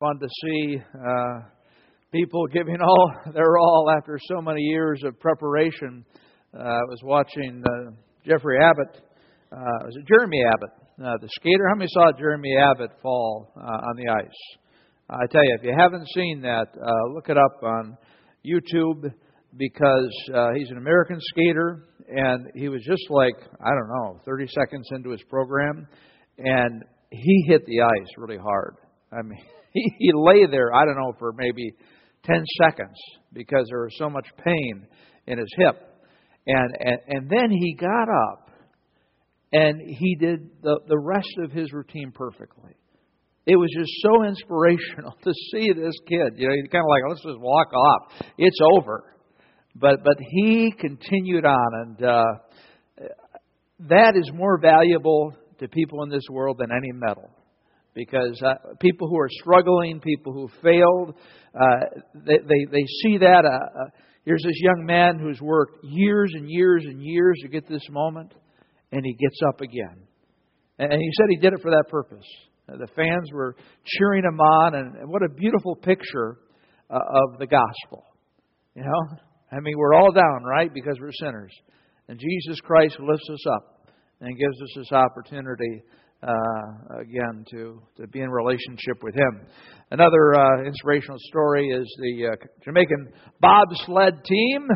fun to see people giving all their all after so many years of preparation. I was watching Jeffrey Abbott. Was it Jeremy Abbott, the skater? How many saw Jeremy Abbott fall on the ice? I tell you, if you haven't seen that, look it up on YouTube, because he's an American skater, and he was just like, 30 seconds into his program, and he hit the ice really hard. I mean, he lay there, for maybe 10 seconds because there was so much pain in his hip. And then he got up, and he did the rest of his routine perfectly. It was just so inspirational to see this kid. You know, you're kind of like, let's just walk off. It's over. But he continued on, and that is more valuable to people in this world than any medal. Because people who are struggling, people who failed, they see that. Here's this young man who's worked years and years and years to get this moment, and he gets up again. And he said he did it for that purpose. The fans were cheering him on, and what a beautiful picture of the gospel. You know, I mean, we're all down, right? Because we're sinners. And Jesus Christ lifts us up and gives us this opportunity again to be in relationship with Him. Another inspirational story is the Jamaican bobsled team.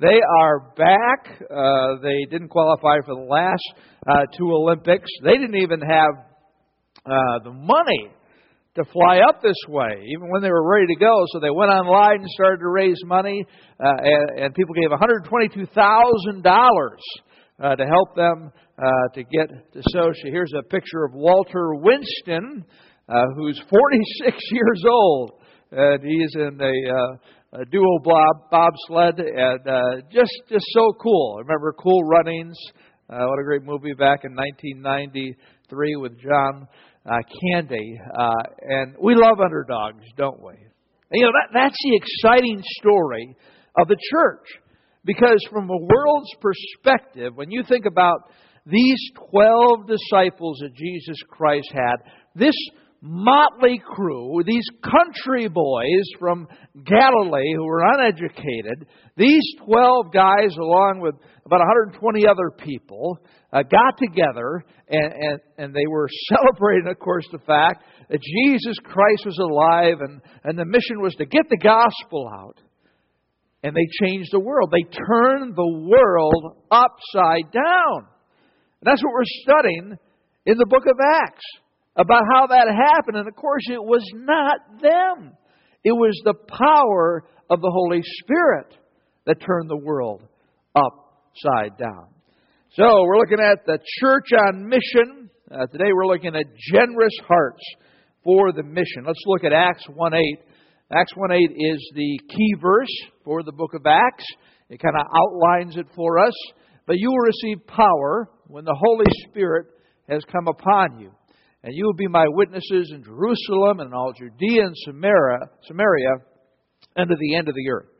They are back. They didn't qualify for the last two Olympics. They didn't even have the money to fly up this way, even when they were ready to go. So they went online and started to raise money, and people gave $122,000 to help them to get to Sochi. Here's a picture of Walter Winston, who's 46 years old. And he's in a duo bobsled, and just so cool. Remember Cool Runnings? What a great movie back in 1993 with John Candy. And we love underdogs, don't we? And, you know, that's the exciting story of the church. Because from a world's perspective, when you think about these 12 disciples that Jesus Christ had, this motley crew, these country boys from Galilee who were uneducated, these 12 guys along with about 120 other people got together, and they were celebrating, of course, the fact that Jesus Christ was alive, and the mission was to get the gospel out. And they changed the world. They turned the world upside down. And that's what we're studying in the book of Acts, about how that happened. And of course, it was not them. It was the power of the Holy Spirit that turned the world upside down. So we're looking at the church on mission. Today we're looking at generous hearts for the mission. Let's look at Acts 1:8. Acts 1:8 is the key verse for the book of Acts. It kind of outlines it for us. But you will receive power when the Holy Spirit has come upon you. And you will be my witnesses in Jerusalem and in all Judea and Samaria and to the end of the earth.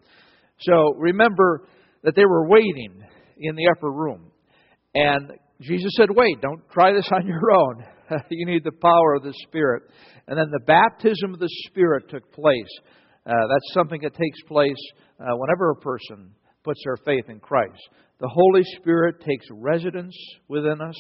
So remember that they were waiting in the upper room. And Jesus said, wait, don't try this on your own. You need the power of the Spirit. And then the baptism of the Spirit took place. That's something that takes place whenever a person puts their faith in Christ. The Holy Spirit takes residence within us.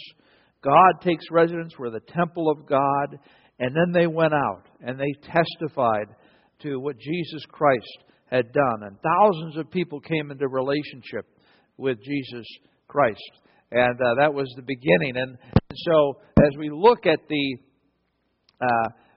God takes residence. We're the temple of God. And then they went out and they testified to what Jesus Christ had done. And thousands of people came into relationship with Jesus Christ. And that was the beginning. And so as we look at the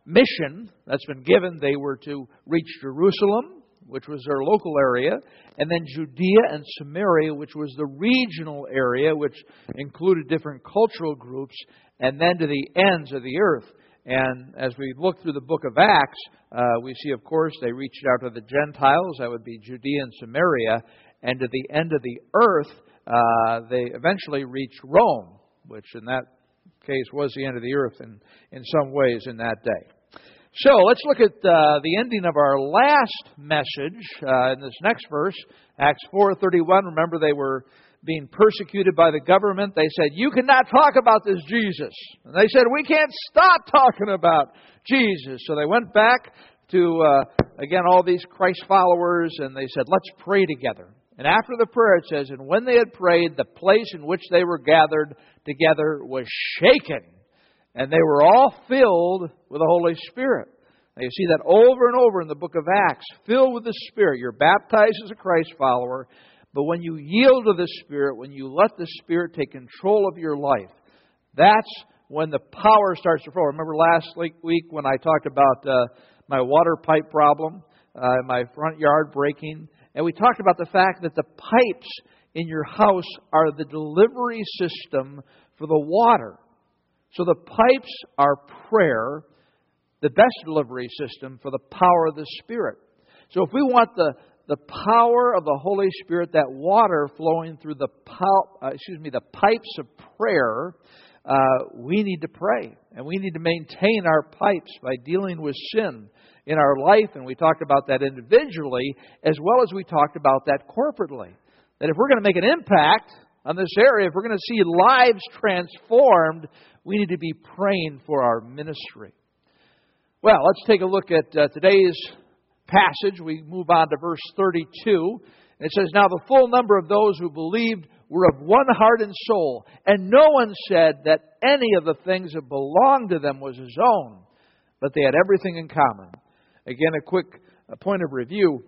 mission that's been given, they were to reach Jerusalem, which was their local area, and then Judea and Samaria, which was the regional area, which included different cultural groups, and then to the ends of the earth. And as we look through the book of Acts, we see, of course, they reached out to the Gentiles, that would be Judea and Samaria, and to the end of the earth, they eventually reached Rome, which in that case was the end of the earth in some ways in that day. So let's look at the ending of our last message in this next verse, Acts 4:31. Remember, they were being persecuted by the government. They said, you cannot talk about this Jesus. And they said, we can't stop talking about Jesus. So they went back to, again, all these Christ followers, and they said, let's pray together. And after the prayer, it says, and when they had prayed, the place in which they were gathered together was shaken, and they were all filled with the Holy Spirit. Now, you see that over and over in the book of Acts, filled with the Spirit. You're baptized as a Christ follower, but when you yield to the Spirit, when you let the Spirit take control of your life, that's when the power starts to flow. Remember last week when I talked about my water pipe problem, my front yard breaking, and we talked about the fact that the pipes in your house are the delivery system for the water. So the pipes are prayer, the best delivery system for the power of the Spirit. So if we want the power of the Holy Spirit, that water flowing through the pipes of prayer, we need to pray. And we need to maintain our pipes by dealing with sin in our life. And we talked about that individually as well as we talked about that corporately. That if we're going to make an impact on this area, if we're going to see lives transformed, we need to be praying for our ministry. Well, let's take a look at today's passage. We move on to verse 32. And it says, now the full number of those who believed were of one heart and soul, and no one said that any of the things that belonged to them was his own, but they had everything in common. Again, a quick point of review.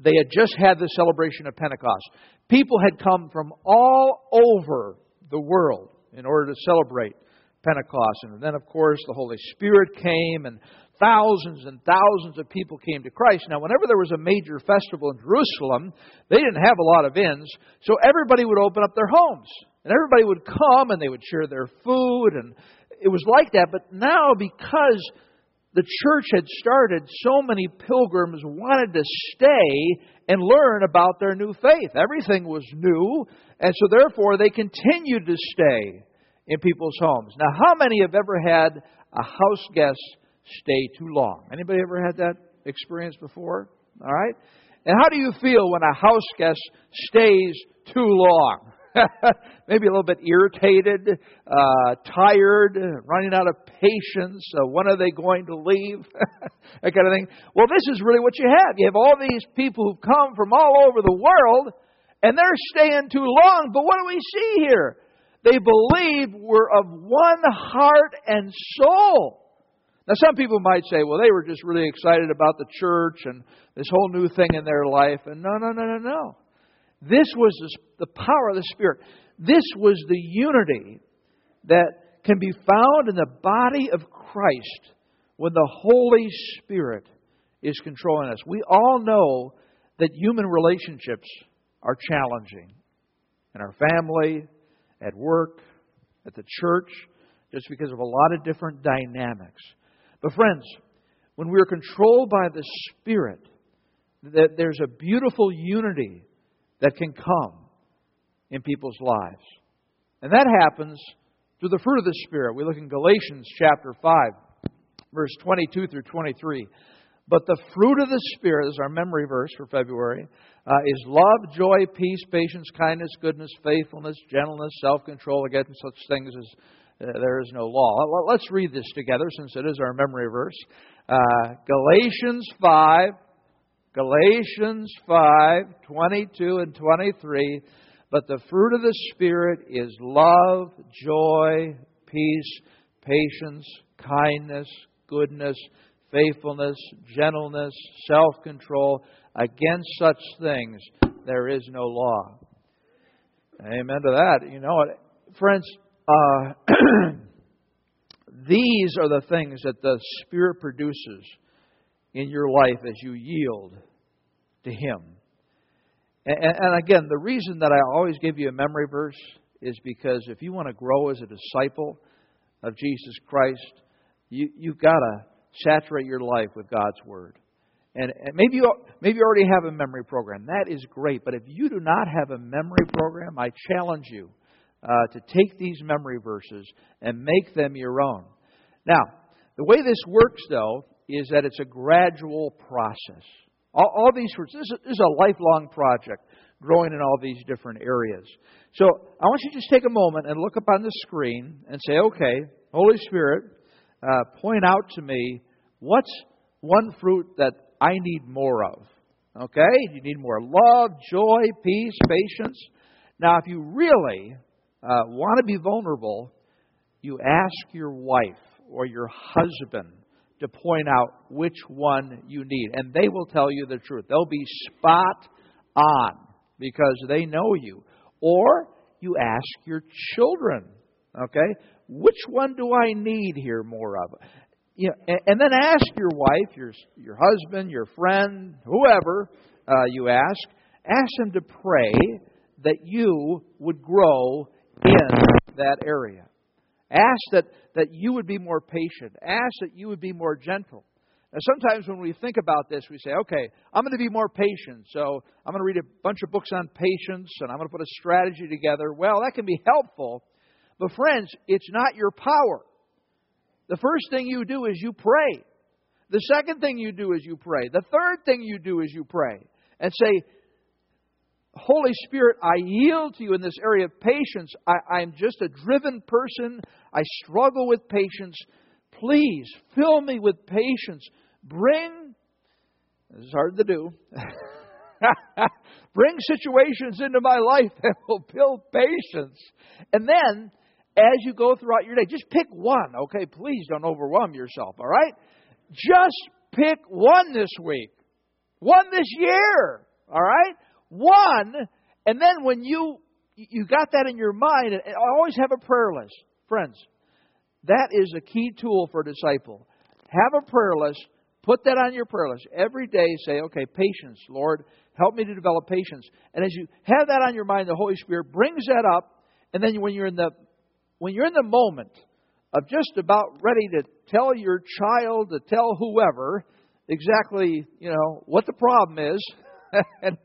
They had just had the celebration of Pentecost. People had come from all over the world in order to celebrate Pentecost. And then, of course, the Holy Spirit came, and thousands of people came to Christ. Now, whenever there was a major festival in Jerusalem, they didn't have a lot of inns, so everybody would open up their homes. And everybody would come, and they would share their food, and it was like that. But now, because the church had started, so many pilgrims wanted to stay and learn about their new faith. Everything was new, and so therefore they continued to stay in people's homes. Now, how many have ever had a house guest stay too long? Anybody ever had that experience before? All right. And how do you feel when a house guest stays too long? Maybe a little bit irritated, tired, running out of patience. When are they going to leave? That kind of thing. Well, this is really what you have. You have all these people who've come from all over the world, and they're staying too long. But what do we see here? They believed were of one heart and soul. Now, some people might say, well, they were just really excited about the church and this whole new thing in their life. And no. This was the power of the Spirit. This was the unity that can be found in the body of Christ when the Holy Spirit is controlling us. We all know that human relationships are challenging in our family, at work, at the church, just because of a lot of different dynamics. But friends, when we are controlled by the Spirit, that there's a beautiful unity that can come in people's lives. And that happens through the fruit of the Spirit. We look in Galatians chapter 5, verse 22 through 23. But the fruit of the Spirit, this is our memory verse for February, is love, joy, peace, patience, kindness, goodness, faithfulness, gentleness, self-control. Against such things as there is no law. Let's read this together since it is our memory verse. Galatians 5, 22 and 23. But the fruit of the Spirit is love, joy, peace, patience, kindness, goodness, faithfulness, gentleness, self-control. Against such things there is no law. Amen to that. You know what, friends, these are the things that the Spirit produces in your life as you yield to Him. And again, the reason that I always give you a memory verse is because if you want to grow as a disciple of Jesus Christ, you've got to saturate your life with God's Word. And maybe you already have a memory program. That is great. But if you do not have a memory program, I challenge you to take these memory verses and make them your own. Now, the way this works, though, is that it's a gradual process. All these fruits, this is a lifelong project. growing in all these different areas. So I want you to just take a moment and look up on the screen and say, okay, Holy Spirit, point out to me, what's one fruit that I need more of? Okay, you need more love, joy, peace, patience. Now, if you really want to be vulnerable, you ask your wife or your husband to point out which one you need. And they will tell you the truth. They'll be spot on because they know you. Or you ask your children, okay, which one do I need here more of? You know, and then ask your wife, your husband, your friend, whoever you ask them to pray that you would grow in that area. Ask that you would be more patient. Ask that you would be more gentle. Now, sometimes when we think about this, we say, okay, I'm going to be more patient. So I'm going to read a bunch of books on patience, and I'm going to put a strategy together. Well, that can be helpful. But friends, it's not your power. The first thing you do is you pray. The second thing you do is you pray. The third thing you do is you pray. And say, Holy Spirit, I yield to you in this area of patience. I'm just a driven person. I struggle with patience. Please fill me with patience. This is hard to do. Bring situations into my life that will build patience. And then, as you go throughout your day, just pick one, okay? Please don't overwhelm yourself, all right? Just pick one this week. One this year, all right? One, and then when you got that in your mind, and always have a prayer list. Friends, that is a key tool for a disciple. Have a prayer list. Put that on your prayer list. Every day say, okay, patience, Lord, help me to develop patience. And as you have that on your mind, the Holy Spirit brings that up, and then when you're in the moment of just about ready to tell your child, to tell whoever exactly, you know, what the problem is, and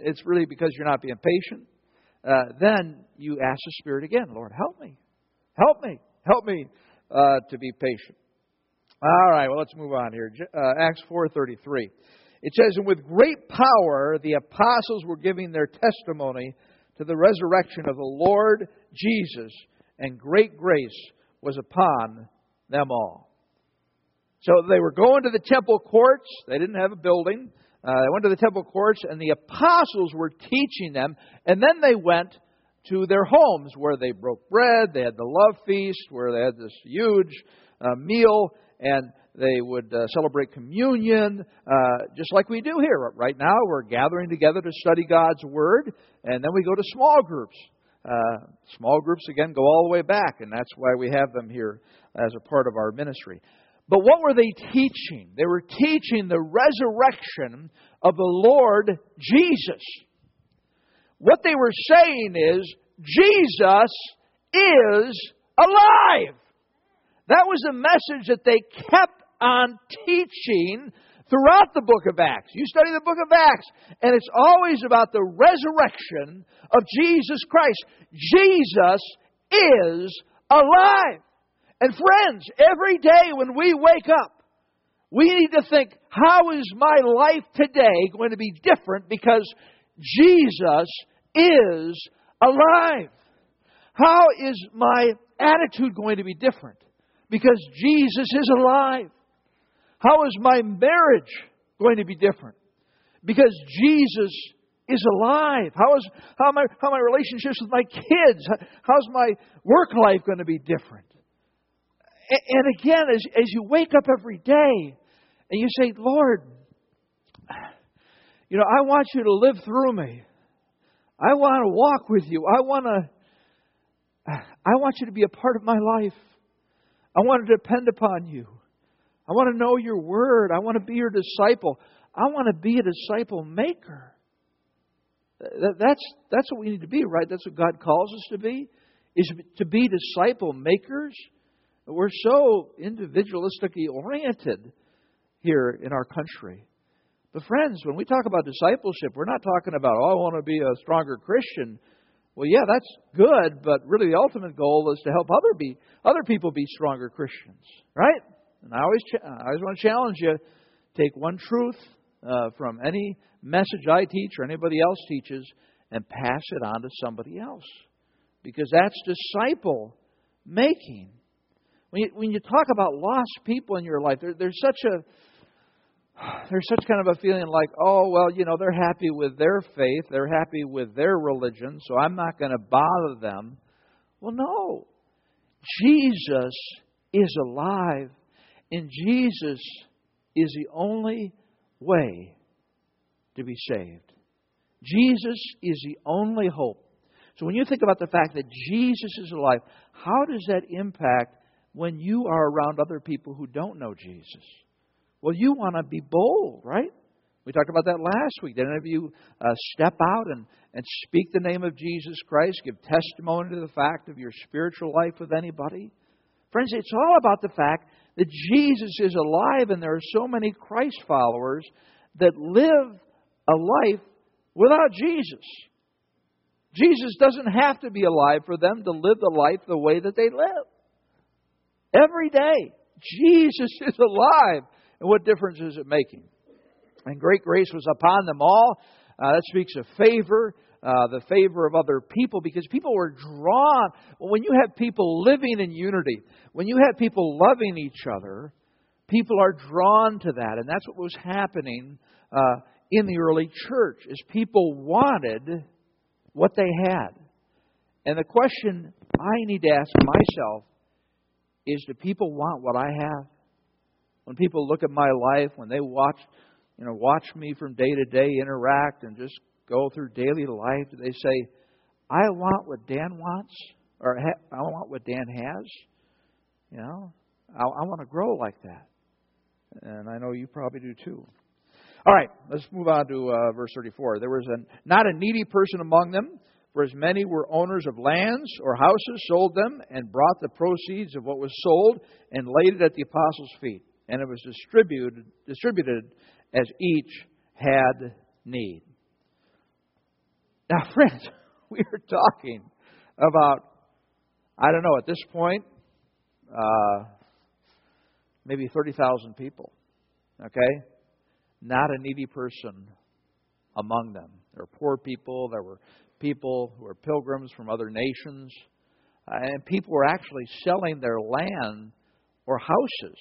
it's really because you're not being patient, then you ask the Spirit again, Lord, help me to be patient. All right, well, let's move on here. Acts 4:33. It says, and with great power the apostles were giving their testimony to the resurrection of the Lord Jesus, and great grace was upon them all. So they were going to the temple courts. They didn't have a building. They went to the temple courts, and the apostles were teaching them. And then they went to their homes where they broke bread. They had the love feast where they had this huge meal. And they would celebrate communion just like we do here. Right now we're gathering together to study God's Word. And then we go to small groups. Small groups, again, go all the way back. And that's why we have them here as a part of our ministry. But what were they teaching? They were teaching the resurrection of the Lord Jesus. What they were saying is, Jesus is alive. That was the message that they kept on teaching throughout the book of Acts. You study the book of Acts, and it's always about the resurrection of Jesus Christ. Jesus is alive. And friends, every day when we wake up, we need to think, how is my life today going to be different because Jesus is alive? How is my attitude going to be different because Jesus is alive? How is my marriage going to be different because Jesus is alive? How are my relationships with my kids? How's my work life going to be different? And again, as you wake up every day and you say, Lord, you know, I want you to live through me. I want to walk with you. I want you to be a part of my life. I want to depend upon you. I want to know your word. I want to be your disciple. I want to be a disciple maker. That's what we need to be, right? That's what God calls us to be, is to be disciple makers. We're so individualistically oriented here in our country. But friends, when we talk about discipleship, we're not talking about, oh, I want to be a stronger Christian. Well, yeah, that's good, but really the ultimate goal is to help other people be stronger Christians, right? And I always want to challenge you, take one truth, from any message I teach or anybody else teaches and pass it on to somebody else. Because that's disciple making. When you talk about lost people in your life, there's such kind of a feeling like, oh, well, you know, they're happy with their faith. They're happy with their religion, so I'm not going to bother them. Well, no. Jesus is alive, and Jesus is the only way to be saved. Jesus is the only hope. So when you think about the fact that Jesus is alive, how does that impact when you are around other people who don't know Jesus? Well, you want to be bold, right? We talked about that last week. Did any of you step out and speak the name of Jesus Christ, give testimony to the fact of your spiritual life with anybody? Friends, it's all about the fact that Jesus is alive, and there are so many Christ followers that live a life without Jesus. Jesus doesn't have to be alive for them to live the life the way that they live. Every day, Jesus is alive. And what difference is it making? And great grace was upon them all. That speaks of favor, the favor of other people, because people were drawn. When you have people living in unity, when you have people loving each other, people are drawn to that. And that's what was happening in the early church, is people wanted what they had. And the question I need to ask myself is, do people want what I have? When people look at my life, when they watch me from day to day interact and just go through daily life, do they say, I want what Dan wants, or I want what Dan has? You know, I want to grow like that. And I know you probably do too. All right, let's move on to verse 34. There was not a needy person among them, for as many were owners of lands or houses, sold them, and brought the proceeds of what was sold and laid it at the apostles' feet. And it was distributed as each had need. Now, friends, we are talking about, I don't know, at this point, maybe 30,000 people. Okay? Not a needy person among them. There were poor people. There were people who were pilgrims from other nations. And people were actually selling their land or houses.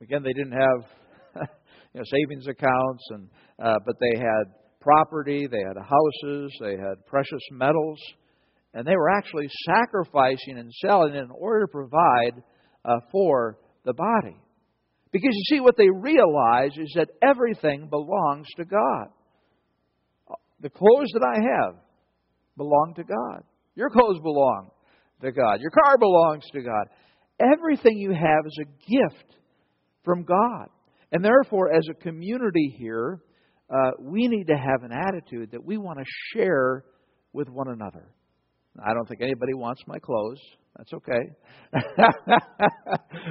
Again, they didn't have savings accounts, but they had property, they had houses, they had precious metals. And they were actually sacrificing and selling in order to provide for the body. Because you see, what they realize is that everything belongs to God. The clothes that I have belong to God. Your clothes belong to God. Your car belongs to God. Everything you have is a gift from God. And therefore, as a community here, we need to have an attitude that we want to share with one another. I don't think anybody wants my clothes. That's okay.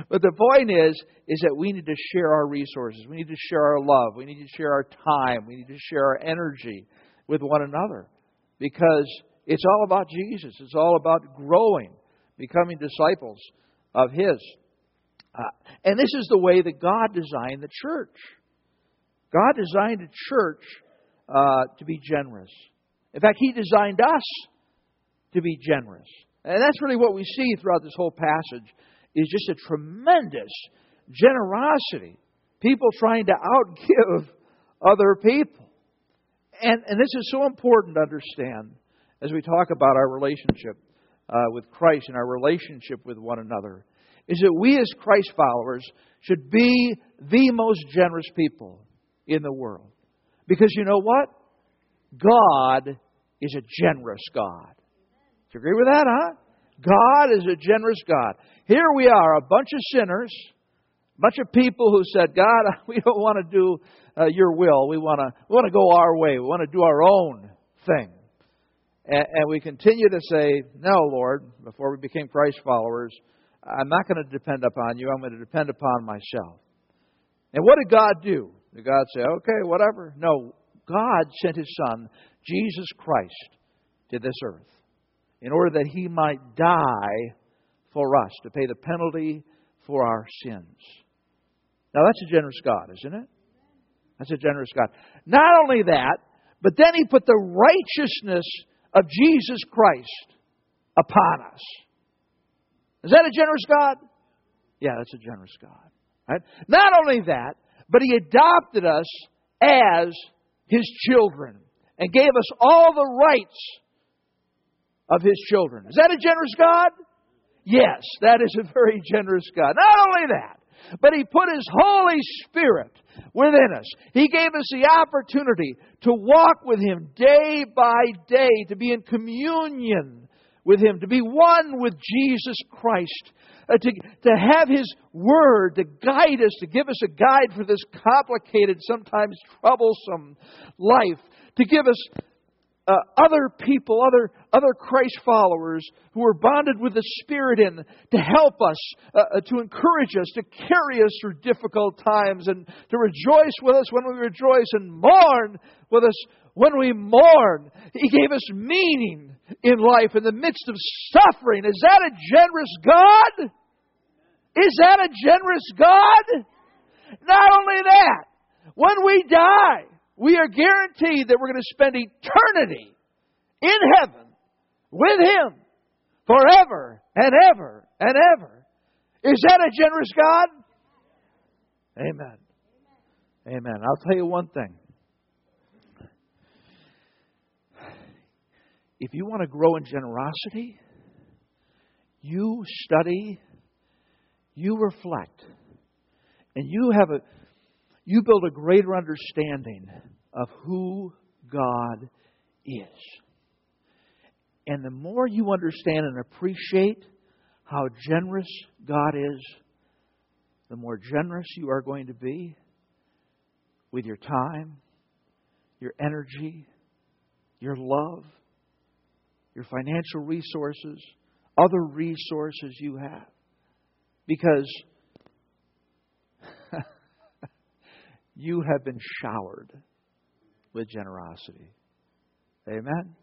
But the point is that we need to share our resources. We need to share our love. We need to share our time. We need to share our energy with one another. Because it's all about Jesus. It's all about growing, becoming disciples of His. And this is the way that God designed the church. God designed the church to be generous. In fact, He designed us to be generous. And that's really what we see throughout this whole passage, is just a tremendous generosity. People trying to outgive other people. And this is so important to understand as we talk about our relationship with Christ and our relationship with one another, is that we as Christ followers should be the most generous people in the world. Because you know what? God is a generous God. Do you agree with that, huh? God is a generous God. Here we are, a bunch of sinners, a bunch of people who said, God, we don't want to do your will. We want to go our way. We want to do our own thing. And we continue to say, no, Lord, before we became Christ followers, I'm not going to depend upon you. I'm going to depend upon myself. And what did God do? Did God say, okay, whatever? No, God sent His Son, Jesus Christ, to this earth, in order that He might die for us, to pay the penalty for our sins. Now, that's a generous God, isn't it? That's a generous God. Not only that, but then He put the righteousness of Jesus Christ upon us. Is that a generous God? Yeah, that's a generous God. Right? Not only that, but He adopted us as His children and gave us all the rights of His children. Is that a generous God? Yes, that is a very generous God. Not only that, but He put His Holy Spirit within us. He gave us the opportunity to walk with Him day by day, to be in communion with Him, to be one with Jesus Christ, to have His Word to guide us, to give us a guide for this complicated, sometimes troublesome life, to give us other people, other Christ followers who are bonded with the Spirit in to help us, to encourage us, to carry us through difficult times and to rejoice with us when we rejoice and mourn with us when we mourn. He gave us meaning in life in the midst of suffering. Is that a generous God? Is that a generous God? Not only that, when we die, we are guaranteed that we're going to spend eternity in heaven with Him forever and ever and ever. Is that a generous God? Amen. Amen. I'll tell you one thing. If you want to grow in generosity, you study, you reflect, and you build a greater understanding of who God is. And the more you understand and appreciate how generous God is, the more generous you are going to be with your time, your energy, your love, your financial resources, other resources you have. Because you have been showered with generosity. Amen?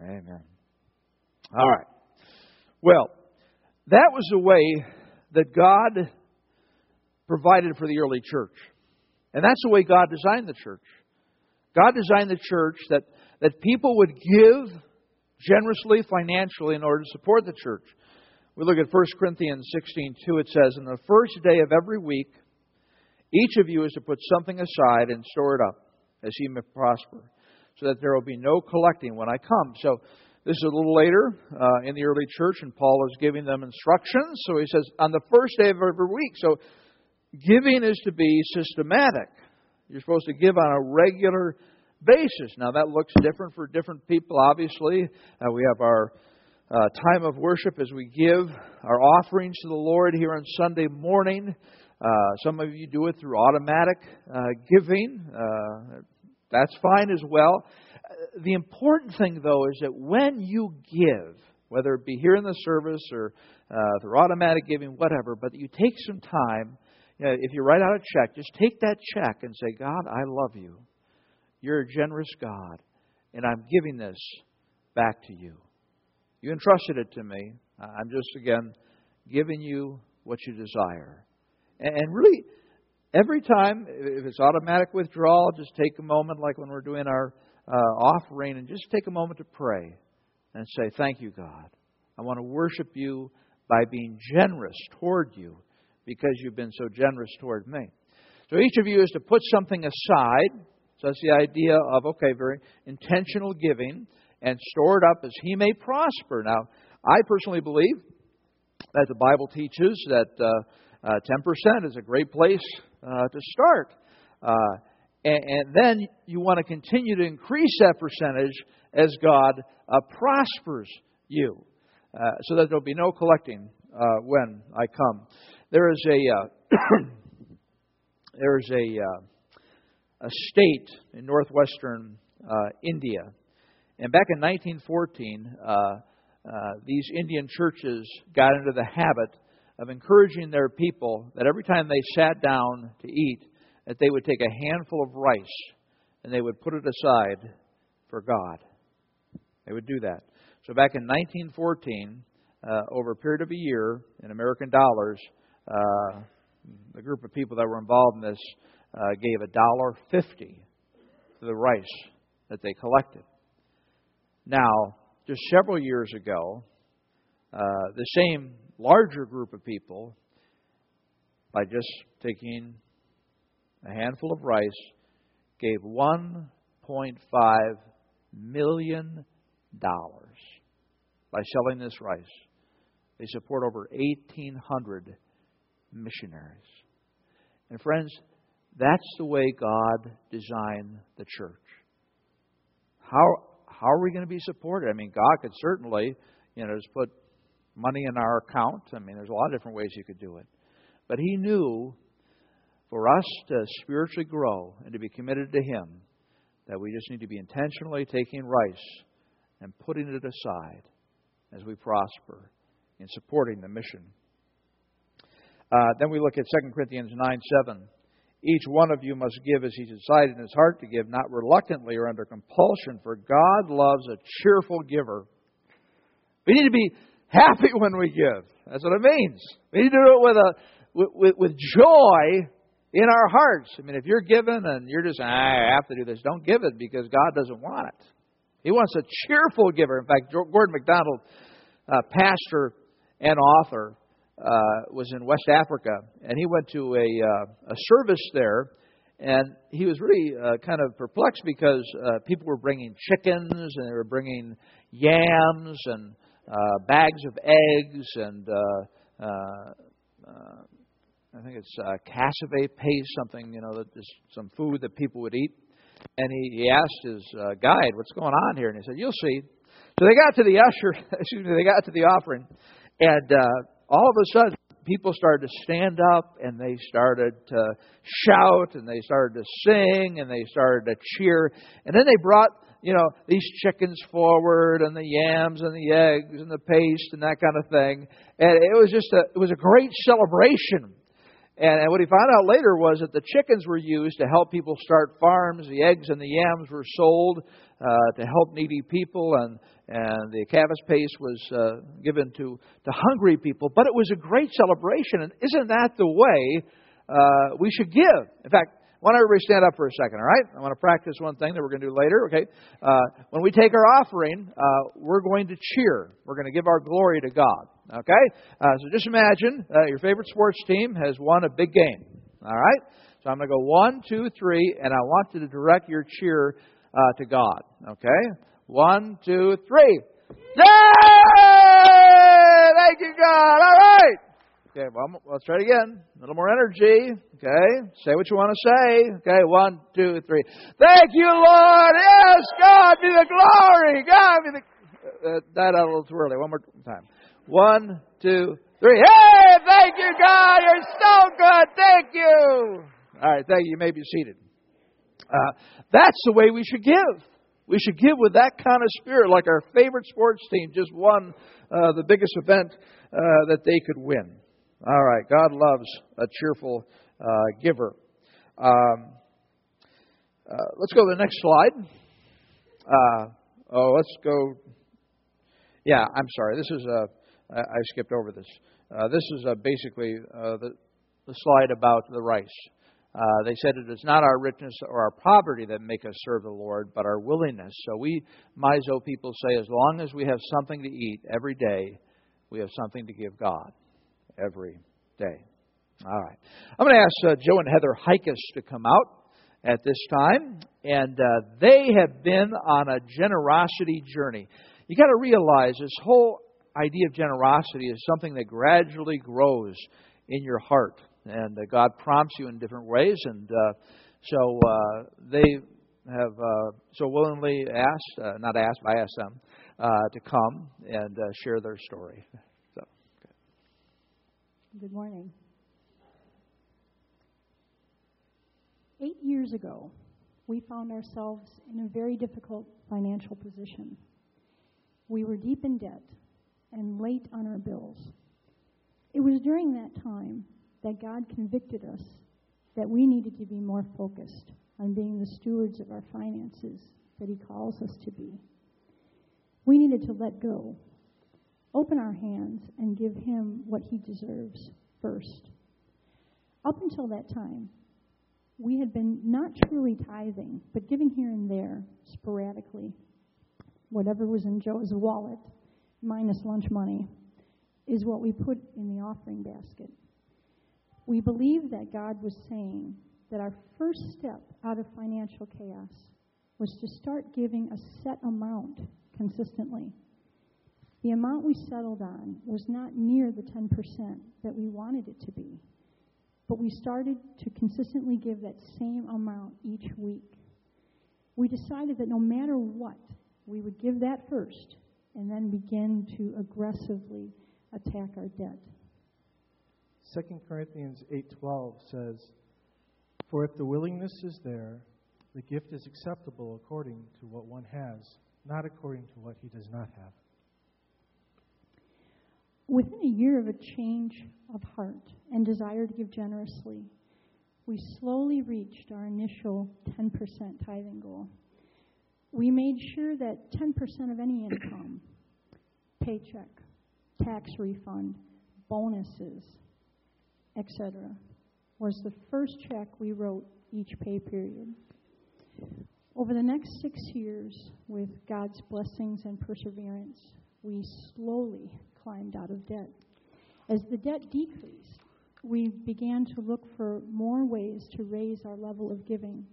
Amen. All right. Well, that was the way that God provided for the early church. And that's the way God designed the church. God designed the church that people would give generously, financially, in order to support the church. We look at 1 Corinthians 16:2. It says, "On the first day of every week, each of you is to put something aside and store it up, as he may prosper, so that there will be no collecting when I come." So this is a little later in the early church, and Paul is giving them instructions. So he says, on the first day of every week. So giving is to be systematic. You're supposed to give on a regular basis. Now that looks different for different people, obviously. We have our time of worship as we give our offerings to the Lord here on Sunday morning. Some of you do it through automatic giving. That's fine as well. The important thing, though, is that when you give, whether it be here in the service or through automatic giving, whatever, but you take some time, you know, if you write out a check, just take that check and say, God, I love you. You're a generous God, and I'm giving this back to you. You entrusted it to me. I'm just, again, giving you what you desire. And really, every time, if it's automatic withdrawal, just take a moment, like when we're doing our offering, and just take a moment to pray and say, thank you, God. I want to worship you by being generous toward you because you've been so generous toward me. So each of you is to put something aside. So that's the idea of, okay, very intentional giving, and store it up as he may prosper. Now, I personally believe that the Bible teaches that 10% is a great place to start. And then you want to continue to increase that percentage as God prospers you so that there'll be no collecting when I come. There is a state in northwestern India. And back in 1914, these Indian churches got into the habit of encouraging their people that every time they sat down to eat, that they would take a handful of rice and they would put it aside for God. They would do that. So back in 1914, over a period of a year, in American dollars, the group of people that were involved in this gave $1.50 for the rice that they collected. Now, just several years ago, the same larger group of people, by just taking a handful of rice, gave $1.5 million by selling this rice. They support over 1,800 missionaries. And friends, that's the way God designed the church. How are we going to be supported? I mean, God could certainly, just put money in our account. I mean, there's a lot of different ways He could do it. But He knew for us to spiritually grow and to be committed to Him, that we just need to be intentionally taking rice and putting it aside as we prosper in supporting the mission. Then we look at 2 Corinthians 9:7. Each one of you must give as he decided in his heart to give, not reluctantly or under compulsion, for God loves a cheerful giver. We need to be happy when we give. That's what it means. We need to do it with joy in our hearts. I mean, if you're giving and you're just, I have to do this, don't give it, because God doesn't want it. He wants a cheerful giver. In fact, Gordon MacDonald, pastor and author, was in West Africa, and he went to a service there, and he was really kind of perplexed because people were bringing chickens and they were bringing yams and bags of eggs and I think it's cassave paste, something, that just some food that people would eat. And he asked his guide, "What's going on here?" And he said, "You'll see." So they got to the they got to the offering, and all of a sudden, people started to stand up, and they started to shout, and they started to sing, and they started to cheer. And then they brought, these chickens forward, and the yams, and the eggs, and the paste, and that kind of thing. And it was just it was a great celebration. And what he found out later was that the chickens were used to help people start farms. The eggs and the yams were sold to help needy people, and the cassava paste was given to hungry people. But it was a great celebration, and isn't that the way we should give? In fact, why don't everybody stand up for a second, all right? I want to practice one thing that we're going to do later, okay? When we take our offering, we're going to cheer. We're going to give our glory to God, okay? So just imagine your favorite sports team has won a big game, all right? So I'm going to go 1, 2, 3, and I want you to direct your cheer to God, okay? 1, 2, 3. Yay! Thank you, God. All right. Okay, well, let's try it again. A little more energy. Okay, say what you want to say. Okay, 1, 2, 3. Thank you, Lord. Yes, God be the glory. God be the... that a little too early. One more time. 1, 2, 3. Hey, thank you, God. You're so good. Thank you. All right, thank you. You may be seated. That's the way we should give. We should give with that kind of spirit, like our favorite sports team just won the biggest event that they could win. All right, God loves a cheerful giver. Let's go to the next slide. Let's go. Yeah, I'm sorry. This is I skipped over this. This is basically the slide about the rice. They said it is not our richness or our poverty that make us serve the Lord, but our willingness. So we Mizo people say, as long as we have something to eat every day, we have something to give God every day. All right. I'm going to ask Joe and Heather Hykus to come out at this time. And they have been on a generosity journey. You got to realize this whole idea of generosity is something that gradually grows in your heart. And God prompts you in different ways. And so they have so willingly asked, not asked, but I asked them to come and share their story. So, good morning. 8 years ago, we found ourselves in a very difficult financial position. We were deep in debt and late on our bills. It was during that time that God convicted us that we needed to be more focused on being the stewards of our finances that He calls us to be. We needed to let go, open our hands, and give Him what He deserves first. Up until that time, we had been not truly tithing, but giving here and there, sporadically. Whatever was in Joe's wallet, minus lunch money, is what we put in the offering basket. We believe that God was saying that our first step out of financial chaos was to start giving a set amount consistently. The amount we settled on was not near the 10% that we wanted it to be, but we started to consistently give that same amount each week. We decided that no matter what, we would give that first and then begin to aggressively attack our debt. 2 Corinthians 8:12 says, "For if the willingness is there, the gift is acceptable according to what one has, not according to what he does not have." Within a year of a change of heart and desire to give generously, we slowly reached our initial 10% tithing goal. We made sure that 10% of any income, paycheck, tax refund, bonuses, etc., was the first check we wrote each pay period. Over the next 6 years, with God's blessings and perseverance, we slowly climbed out of debt. As the debt decreased, we began to look for more ways to raise our level of giving.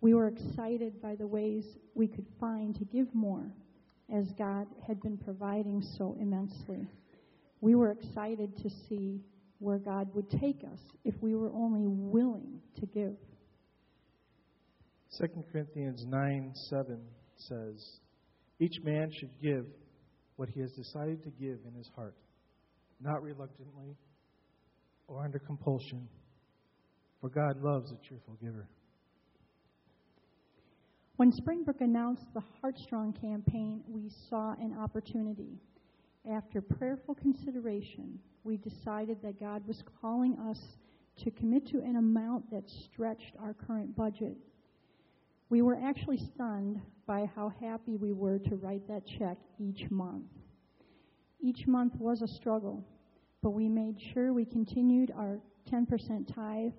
We were excited by the ways we could find to give more, as God had been providing so immensely. We were excited to see where God would take us if we were only willing to give. 2 Corinthians 9:7 says, "Each man should give what he has decided to give in his heart, not reluctantly or under compulsion, for God loves a cheerful giver." When Springbrook announced the Heartstrong campaign, we saw an opportunity. After prayerful consideration, we decided that God was calling us to commit to an amount that stretched our current budget. We were actually stunned by how happy we were to write that check each month. Each month was a struggle, but we made sure we continued our 10% tithe,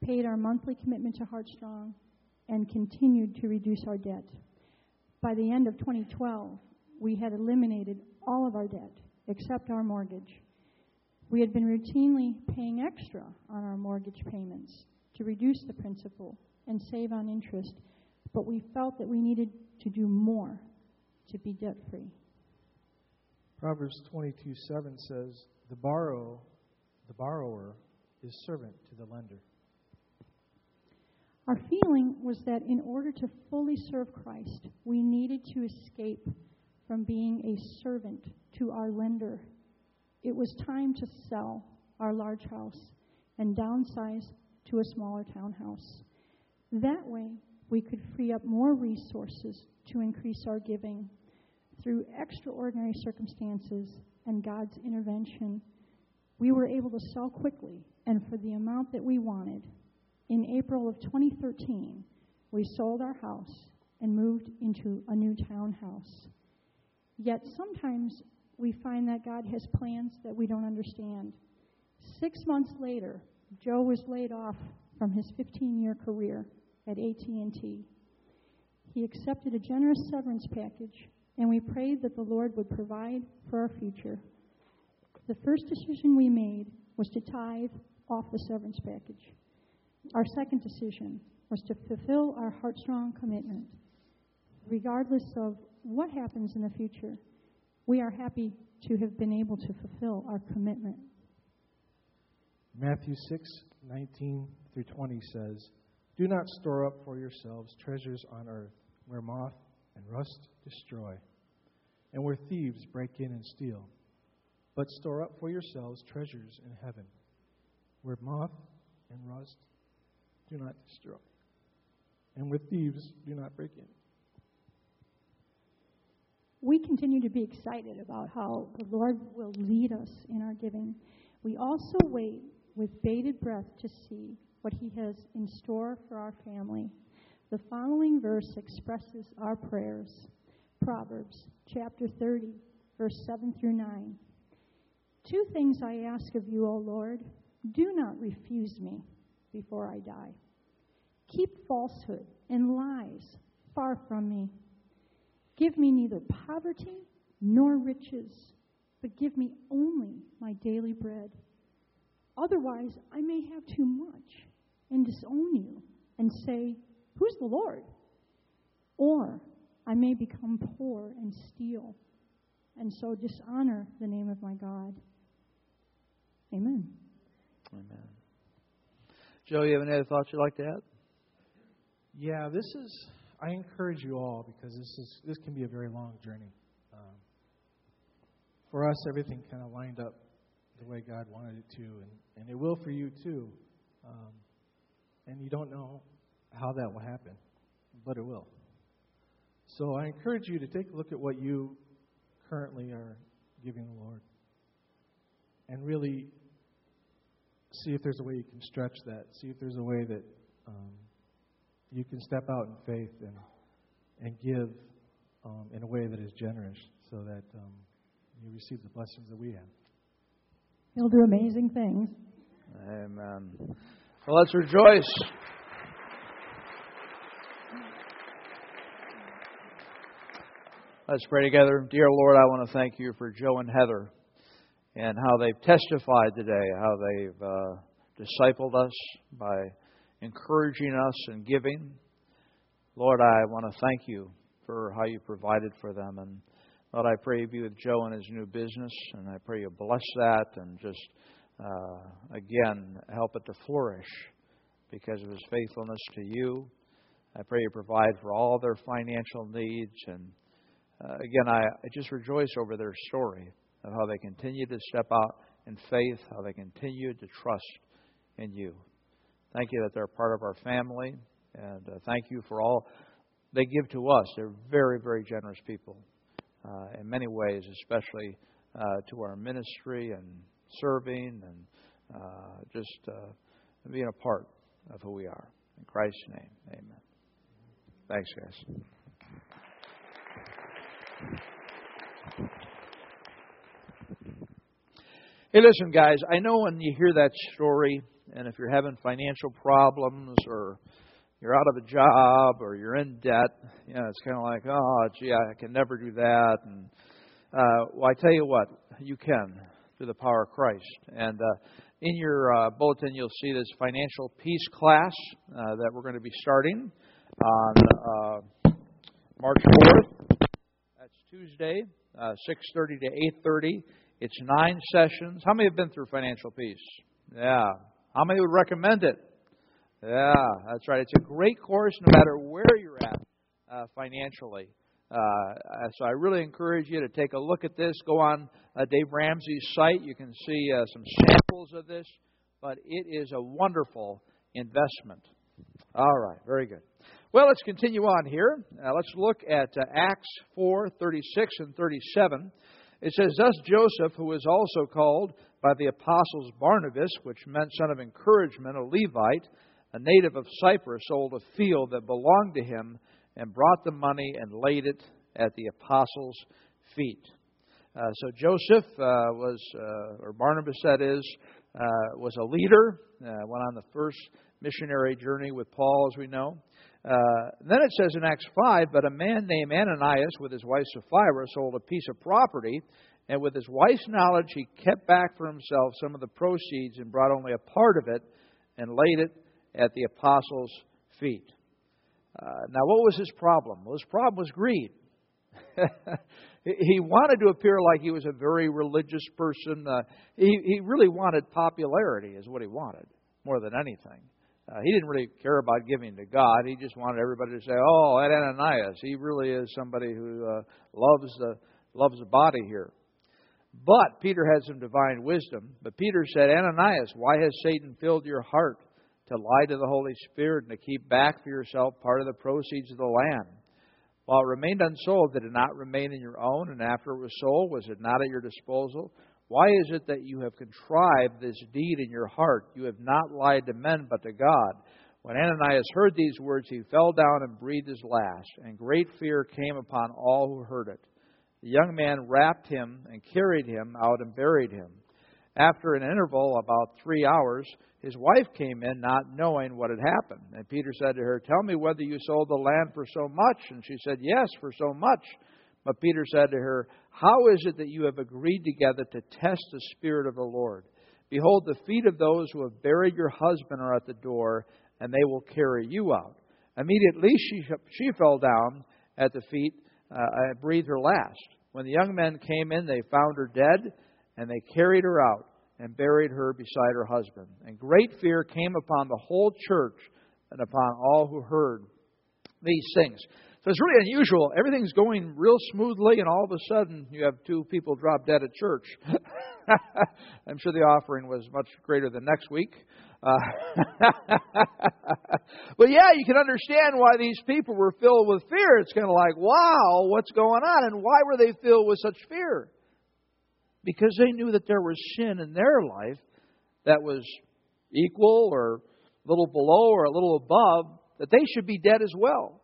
paid our monthly commitment to Heartstrong, and continued to reduce our debt. By the end of 2012, we had eliminated all of our debt except our mortgage. We had been routinely paying extra on our mortgage payments to reduce the principal and save on interest, but we felt that we needed to do more to be debt-free. Proverbs 22:7 says, the borrower is servant to the lender. Our feeling was that in order to fully serve Christ, we needed to escape from being a servant to our lender. It was time to sell our large house and downsize to a smaller townhouse. That way, we could free up more resources to increase our giving. Through extraordinary circumstances and God's intervention, we were able to sell quickly and for the amount that we wanted. In April of 2013, we sold our house and moved into a new townhouse. Yet sometimes we find that God has plans that we don't understand. 6 months later, Joe was laid off from his 15-year career at AT&T. He accepted a generous severance package, and we prayed that the Lord would provide for our future. The first decision we made was to tithe off the severance package. Our second decision was to fulfill our Heartstrong commitment. Regardless of what happens in the future, we are happy to have been able to fulfill our commitment. Matthew 6:19 through 20 says, "Do not store up for yourselves treasures on earth, where moth and rust destroy, and where thieves break in and steal. But store up for yourselves treasures in heaven, where moth and rust do not destroy, and with thieves do not break in." We continue to be excited about how the Lord will lead us in our giving. We also wait with bated breath to see what He has in store for our family. The following verse expresses our prayers. Proverbs chapter 30, verse 7 through 9. "Two things I ask of you, O Lord. Do not refuse me before I die. Keep falsehood and lies far from me. Give me neither poverty nor riches, but give me only my daily bread. Otherwise, I may have too much and disown you and say, who's the Lord? Or I may become poor and steal, and so dishonor the name of my God. Amen. Amen. Joe, you have any other thoughts you'd like to add? Yeah, this is, I encourage you all, because this can be a very long journey. For us, everything kind of lined up the way God wanted it to, and it will for you too. And you don't know how that will happen, but it will. So I encourage you to take a look at what you currently are giving the Lord and really see if there's a way you can stretch that, see if there's a way that you can step out in faith and give in a way that is generous so that you receive the blessings that we have. He'll do amazing things. Amen. Well, let's rejoice. Let's pray together. Dear Lord, I want to thank you for Joe and Heather and how they've testified today, how they've discipled us by encouraging us and giving. Lord, I want to thank you for how you provided for them. And Lord, I pray you be with Joe in his new business, and I pray you bless that and just, again, help it to flourish because of his faithfulness to you. I pray you provide for all their financial needs, and again, I just rejoice over their story of how they continue to step out in faith, how they continue to trust in you. Thank you that they're part of our family, and thank you for all they give to us. They're very, very generous people in many ways, especially to our ministry and serving and just being a part of who we are. In Christ's name, amen. Thanks, guys. Hey, listen, guys, I know when you hear that story, and if you're having financial problems or you're out of a job or you're in debt, you know, it's kind of like, oh, gee, I can never do that. And well, I tell you what, you can through the power of Christ. And in your bulletin, you'll see this financial peace class that we're going to be starting on March 4th. Tuesday, 6:30 to 8:30. It's 9 sessions. How many have been through Financial Peace? Yeah. How many would recommend it? Yeah, that's right. It's a great course no matter where you're at financially. So I really encourage you to take a look at this. Go on Dave Ramsey's site. You can see some samples of this. But it is a wonderful investment. All right. Very good. Well, let's continue on here. Let's look at Acts 4:36 and 37. It says, thus Joseph, who was also called by the apostles Barnabas, which meant son of encouragement, a Levite, a native of Cyprus, sold a field that belonged to him and brought the money and laid it at the apostles' feet. So Joseph was, or Barnabas that is, was a leader, went on the first missionary journey with Paul, as we know. Then it says in Acts 5, but a man named Ananias with his wife Sapphira sold a piece of property, and with his wife's knowledge he kept back for himself some of the proceeds and brought only a part of it and laid it at the apostles' feet. Now, what was his problem? Well, his problem was greed. He wanted to appear like he was a very religious person. He really wanted popularity is what he wanted more than anything. He didn't really care about giving to God. He just wanted everybody to say, oh, that Ananias, he really is somebody who loves the body here. But Peter had some divine wisdom. But Peter said, Ananias, why has Satan filled your heart to lie to the Holy Spirit and to keep back for yourself part of the proceeds of the land? While it remained unsold, did it not remain in your own? And after it was sold, was it not at your disposal? Why is it that you have contrived this deed in your heart? You have not lied to men, but to God. When Ananias heard these words, he fell down and breathed his last, and great fear came upon all who heard it. The young man wrapped him and carried him out and buried him. After an interval, about 3 hours, his wife came in, not knowing what had happened. And Peter said to her, "Tell me whether you sold the land for so much." And she said, "Yes, for so much." But Peter said to her, "How is it that you have agreed together to test the Spirit of the Lord? Behold, the feet of those who have buried your husband are at the door, and they will carry you out." Immediately she fell down at the feet and breathed her last. When the young men came in, they found her dead, and they carried her out and buried her beside her husband. And great fear came upon the whole church and upon all who heard these things. So it's really unusual. Everything's going real smoothly, and all of a sudden you have two people drop dead at church. I'm sure the offering was much greater than next week. But yeah, you can understand why these people were filled with fear. It's kind of like, wow, what's going on? And why were they filled with such fear? Because they knew that there was sin in their life that was equal or a little below or a little above, that they should be dead as well.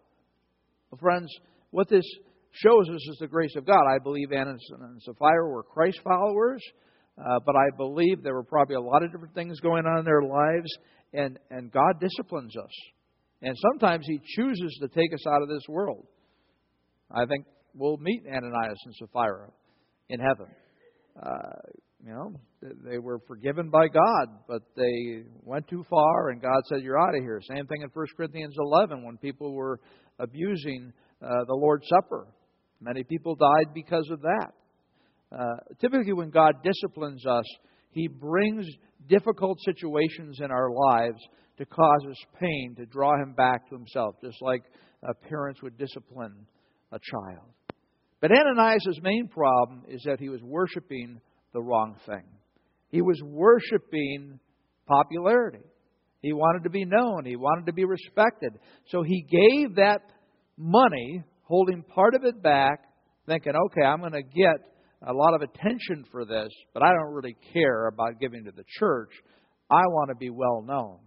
Well, friends, what this shows us is the grace of God. I believe Ananias and Sapphira were Christ followers, but I believe there were probably a lot of different things going on in their lives, and God disciplines us. And sometimes He chooses to take us out of this world. I think we'll meet Ananias and Sapphira in heaven. You know, they were forgiven by God, but they went too far, and God said, "You're out of here." Same thing in First Corinthians 11 when people were abusing the Lord's Supper. Many people died because of that. Typically when God disciplines us, He brings difficult situations in our lives to cause us pain, to draw Him back to Himself, just like parents would discipline a child. But Ananias' main problem is that he was worshiping the wrong thing. He was worshiping popularity. He wanted to be known. He wanted to be respected. So he gave that money, holding part of it back, thinking, okay, I'm going to get a lot of attention for this, but I don't really care about giving to the church. I want to be well known.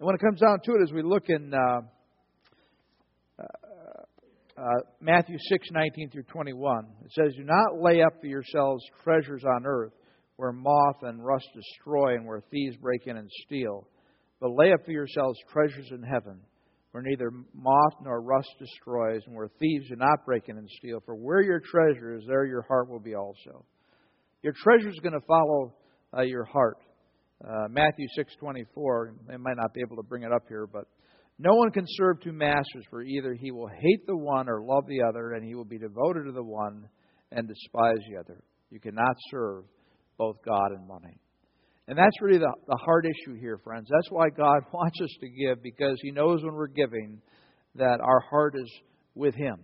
And when it comes down to it, as we look in Matthew 6:19-21, it says, "Do not lay up for yourselves treasures on earth, where moth and rust destroy and where thieves break in and steal. But lay up for yourselves treasures in heaven, where neither moth nor rust destroys and where thieves do not break in and steal. For where your treasure is, there your heart will be also." Your treasure is going to follow your heart. Matthew 6:24, they might not be able to bring it up here, but "No one can serve two masters, for either he will hate the one or love the other, and he will be devoted to the one and despise the other. You cannot serve both God and money." And that's really the hard issue here, friends. That's why God wants us to give, because He knows when we're giving that our heart is with Him.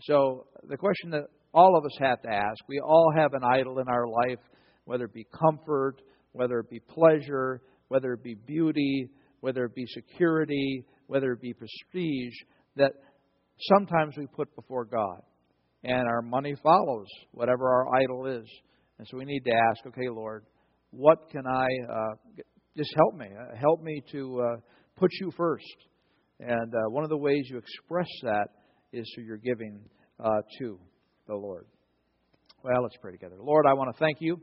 So the question that all of us have to ask, we all have an idol in our life, whether it be comfort, whether it be pleasure, whether it be beauty, whether it be security, whether it be prestige, that sometimes we put before God. And our money follows whatever our idol is. And so we need to ask, okay, Lord, what can I, just help me. Help me to put You first. And one of the ways you express that is through your giving to the Lord. Well, let's pray together. Lord, I want to thank You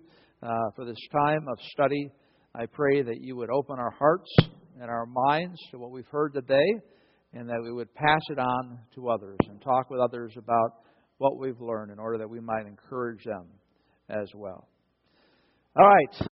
for this time of study. I pray that You would open our hearts and our minds to what we've heard today, and that we would pass it on to others and talk with others about what we've learned in order that we might encourage them as well. All right.